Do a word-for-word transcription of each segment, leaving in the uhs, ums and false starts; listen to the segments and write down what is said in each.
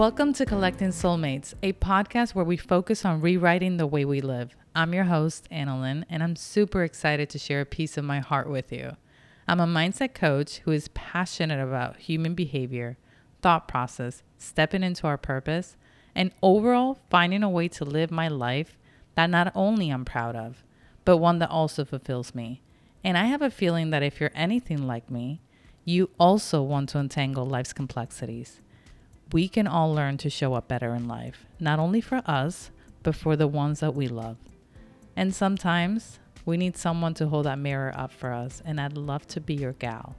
Welcome to Collecting Soulmates, a podcast where we focus on rewriting the way we live. I'm your host, Anilyn, and I'm super excited to share a piece of my heart with you. I'm a mindset coach who is passionate about human behavior, thought process, stepping into our purpose, and overall finding a way to live my life that not only I'm proud of, but one that also fulfills me. And I have a feeling that if you're anything like me, you also want to untangle life's complexities. We can all learn to show up better in life, not only for us, but for the ones that we love. And sometimes we need someone to hold that mirror up for us, and I'd love to be your gal.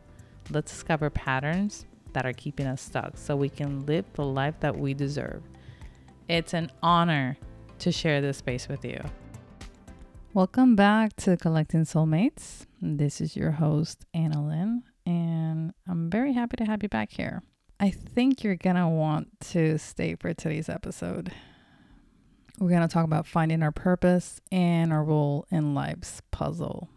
Let's discover patterns that are keeping us stuck so we can live the life that we deserve. It's an honor to share this space with you. Welcome back to Collecting Soulmates. This is your host, Anilyn, and I'm very happy to have you back here. I think you're going to want to stay for today's episode. We're going to talk about finding our purpose and our role in life's puzzle.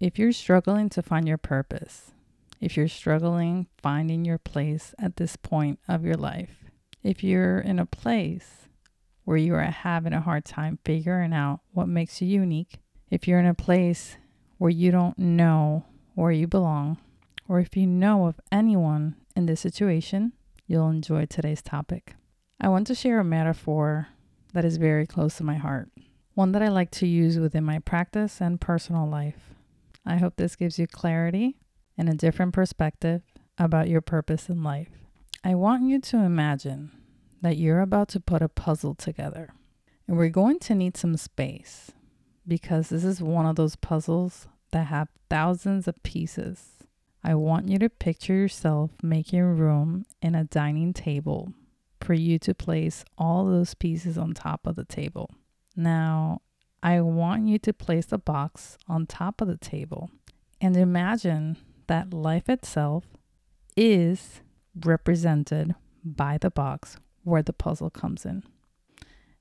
If you're struggling to find your purpose, if you're struggling finding your place at this point of your life, if you're in a place where you are having a hard time figuring out what makes you unique, if you're in a place where you don't know where you belong, or if you know of anyone in this situation, you'll enjoy today's topic. I want to share a metaphor that is very close to my heart, one that I like to use within my practice and personal life. I hope this gives you clarity and a different perspective about your purpose in life. I want you to imagine that you're about to put a puzzle together, and we're going to need some space because this is one of those puzzles that have thousands of pieces. I want you to picture yourself making room in a dining table for you to place all those pieces on top of the table. Now, I want you to place the box on top of the table and imagine that life itself is represented by the box where the puzzle comes in.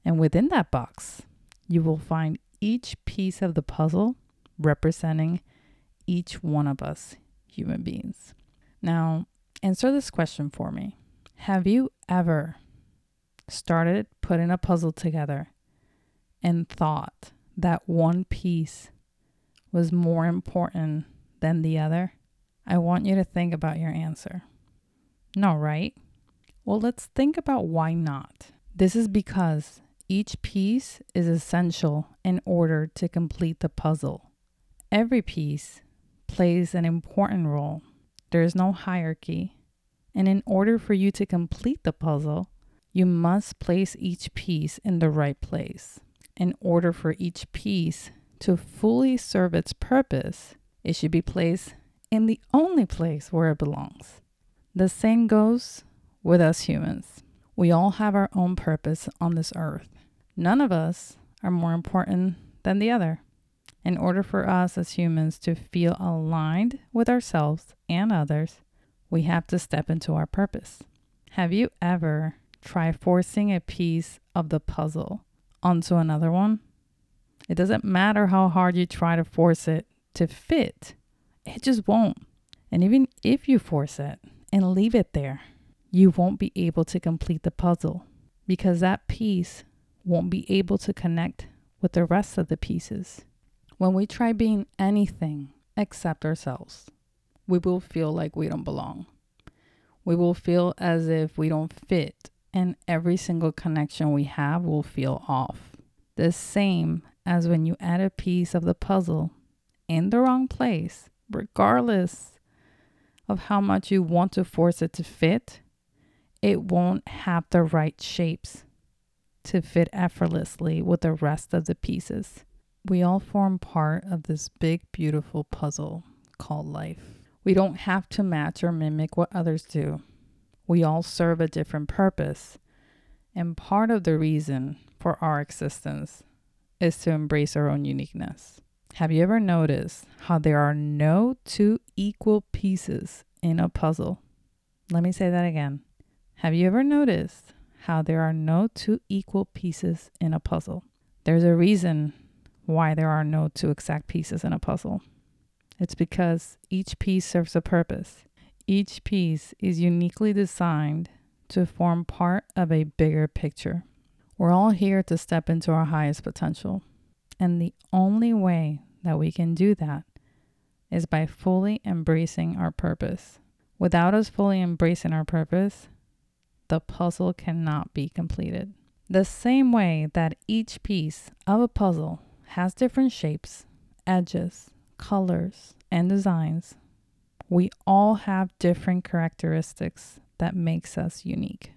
And within that box, you will find each piece of the puzzle representing each one of us human beings. Now, answer this question for me. Have you ever started putting a puzzle together and thought that one piece was more important than the other? I want you to think about your answer. No, right? Well, let's think about why not. This is because each piece is essential in order to complete the puzzle. Every piece plays an important role. There is no hierarchy. And in order for you to complete the puzzle, you must place each piece in the right place. In order for each piece to fully serve its purpose, it should be placed in the only place where it belongs. The same goes with us humans. We all have our own purpose on this earth. None of us are more important than the other. In order for us as humans to feel aligned with ourselves and others, we have to step into our purpose. Have you ever tried forcing a piece of the puzzle onto another one? It doesn't matter how hard you try to force it to fit. It just won't. And even if you force it and leave it there, you won't be able to complete the puzzle because that piece won't be able to connect with the rest of the pieces. When we try being anything except ourselves, we will feel like we don't belong. We will feel as if we don't fit, and every single connection we have will feel off. The same as when you add a piece of the puzzle in the wrong place, regardless of how much you want to force it to fit, it won't have the right shapes to fit effortlessly with the rest of the pieces. We all form part of this big, beautiful puzzle called life. We don't have to match or mimic what others do. We all serve a different purpose. And part of the reason for our existence is to embrace our own uniqueness. Have you ever noticed how there are no two equal pieces in a puzzle? Let me say that again. Have you ever noticed how there are no two equal pieces in a puzzle? There's a reason why there are no two exact pieces in a puzzle. It's because each piece serves a purpose. Each piece is uniquely designed to form part of a bigger picture. We're all here to step into our highest potential. And the only way that we can do that is by fully embracing our purpose. Without us fully embracing our purpose, the puzzle cannot be completed. The same way that each piece of a puzzle has different shapes, edges, colors, and designs, we all have different characteristics that makes us unique.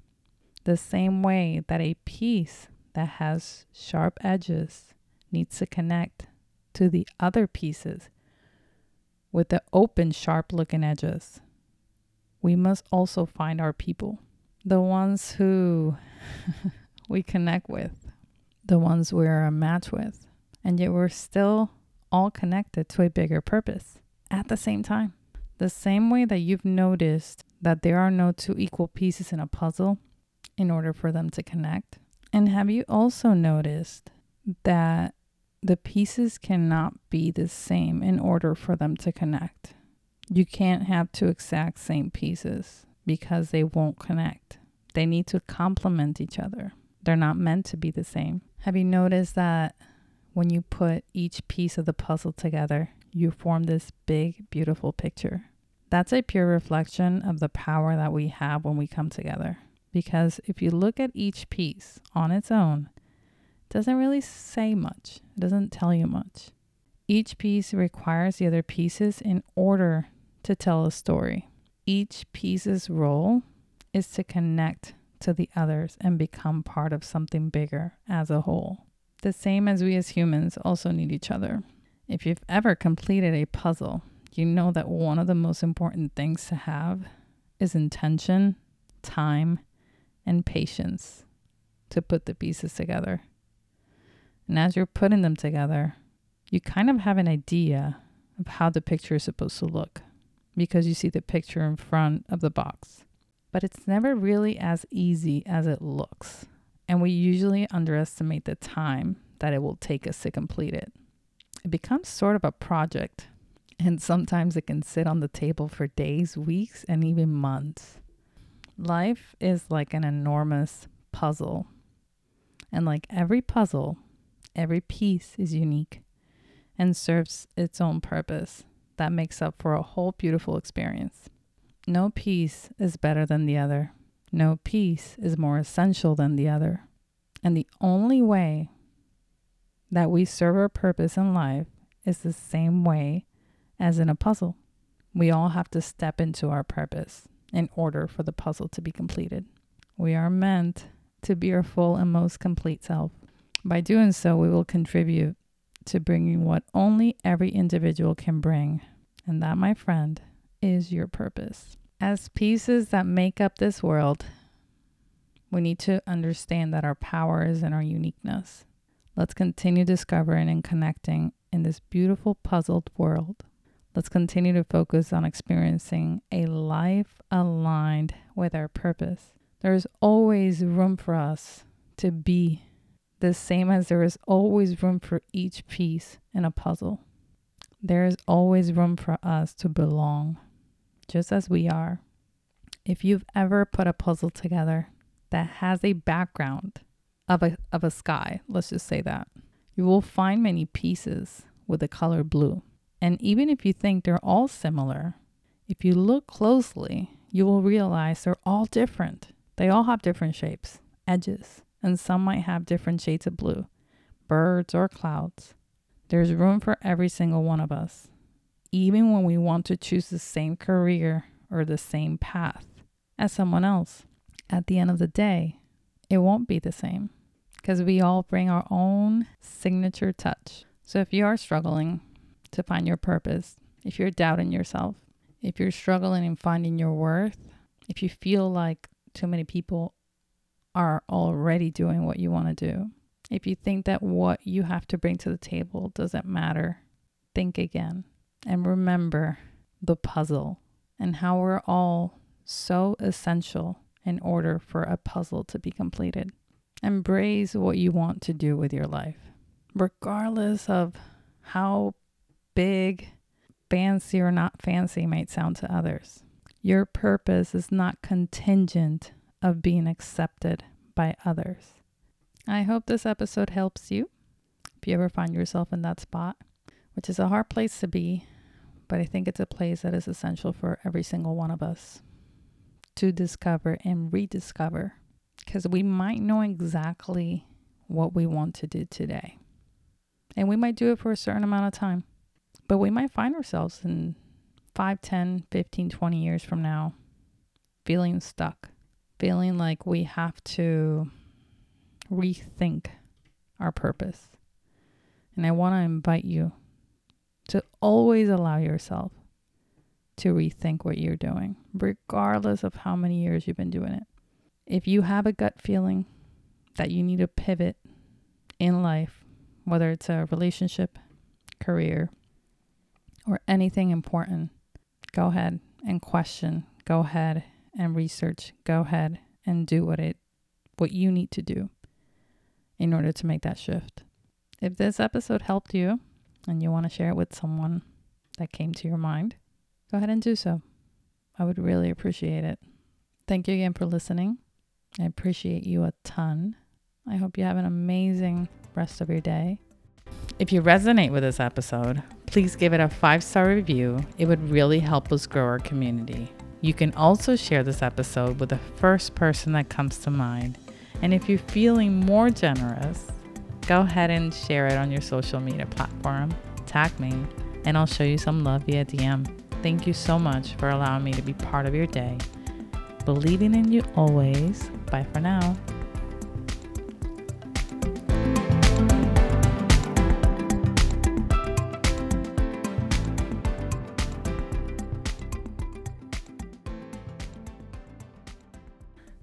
The same way that a piece that has sharp edges needs to connect to the other pieces with the open, sharp-looking edges, we must also find our people. The ones who we connect with, the ones we're a match with, and yet we're still all connected to a bigger purpose at the same time. The same way that you've noticed that there are no two equal pieces in a puzzle in order for them to connect. And have you also noticed that the pieces cannot be the same in order for them to connect? You can't have two exact same pieces because they won't connect. They need to complement each other. They're not meant to be the same. Have you noticed that when you put each piece of the puzzle together, you form this big, beautiful picture? That's a pure reflection of the power that we have when we come together. Because if you look at each piece on its own, it doesn't really say much. It doesn't tell you much. Each piece requires the other pieces in order to tell a story. Each piece's role is to connect to the others and become part of something bigger as a whole. The same as we as humans also need each other. If you've ever completed a puzzle, you know that one of the most important things to have is intention, time, and patience to put the pieces together. And as you're putting them together, you kind of have an idea of how the picture is supposed to look because you see the picture in front of the box. But it's never really as easy as it looks. And we usually underestimate the time that it will take us to complete it. It becomes sort of a project, and sometimes it can sit on the table for days, weeks, and even months. Life is like an enormous puzzle. And like every puzzle, every piece is unique and serves its own purpose that makes up for a whole beautiful experience. No piece is better than the other. No piece is more essential than the other. And the only way that we serve our purpose in life is the same way as in a puzzle. We all have to step into our purpose in order for the puzzle to be completed. We are meant to be our full and most complete self. By doing so, we will contribute to bringing what only every individual can bring. And that, my friend, is your purpose. As pieces that make up this world, we need to understand that our power is in our uniqueness. Let's continue discovering and connecting in this beautiful, puzzled world. Let's continue to focus on experiencing a life aligned with our purpose. There is always room for us to be the same as there is always room for each piece in a puzzle. There is always room for us to belong, just as we are. If you've ever put a puzzle together that has a background of a of a sky, let's just say that, you will find many pieces with the color blue. And even if you think they're all similar, if you look closely, you will realize they're all different. They all have different shapes, edges, and some might have different shades of blue, birds or clouds. There's room for every single one of us. Even when we want to choose the same career or the same path as someone else, at the end of the day, it won't be the same because we all bring our own signature touch. So if you are struggling to find your purpose, if you're doubting yourself, if you're struggling in finding your worth, if you feel like too many people are already doing what you want to do, if you think that what you have to bring to the table doesn't matter, think again and remember the puzzle and how we're all so essential in order for a puzzle to be completed. Embrace what you want to do with your life, regardless of how big, fancy or not fancy might sound to others. Your purpose is not contingent of being accepted by others. I hope this episode helps you if you ever find yourself in that spot, which is a hard place to be, but I think it's a place that is essential for every single one of us to discover and rediscover, because we might know exactly what we want to do today. And we might do it for a certain amount of time, but we might find ourselves in five, ten, fifteen, twenty years from now feeling stuck, feeling like we have to rethink our purpose. And I want to invite you to always allow yourself to rethink what you're doing, regardless of how many years you've been doing it. If you have a gut feeling that you need a pivot in life, whether it's a relationship, career, or anything important, go ahead and question, go ahead and research, go ahead and do what it what you need to do in order to make that shift. If this episode helped you and you want to share it with someone that came to your mind, go ahead and do so. I would really appreciate it. Thank you again for listening. I appreciate you a ton. I hope you have an amazing rest of your day. If you resonate with this episode, please give it a five-star review. It would really help us grow our community. You can also share this episode with the first person that comes to mind. And if you're feeling more generous, go ahead and share it on your social media platform, tag me, and I'll show you some love via D M. Thank you so much for allowing me to be part of your day. Believing in you always. Bye for now.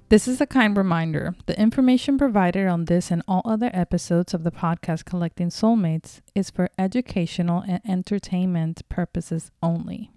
This is a kind reminder. The information provided on this and all other episodes of the podcast Collecting Soulmates is for educational and entertainment purposes only.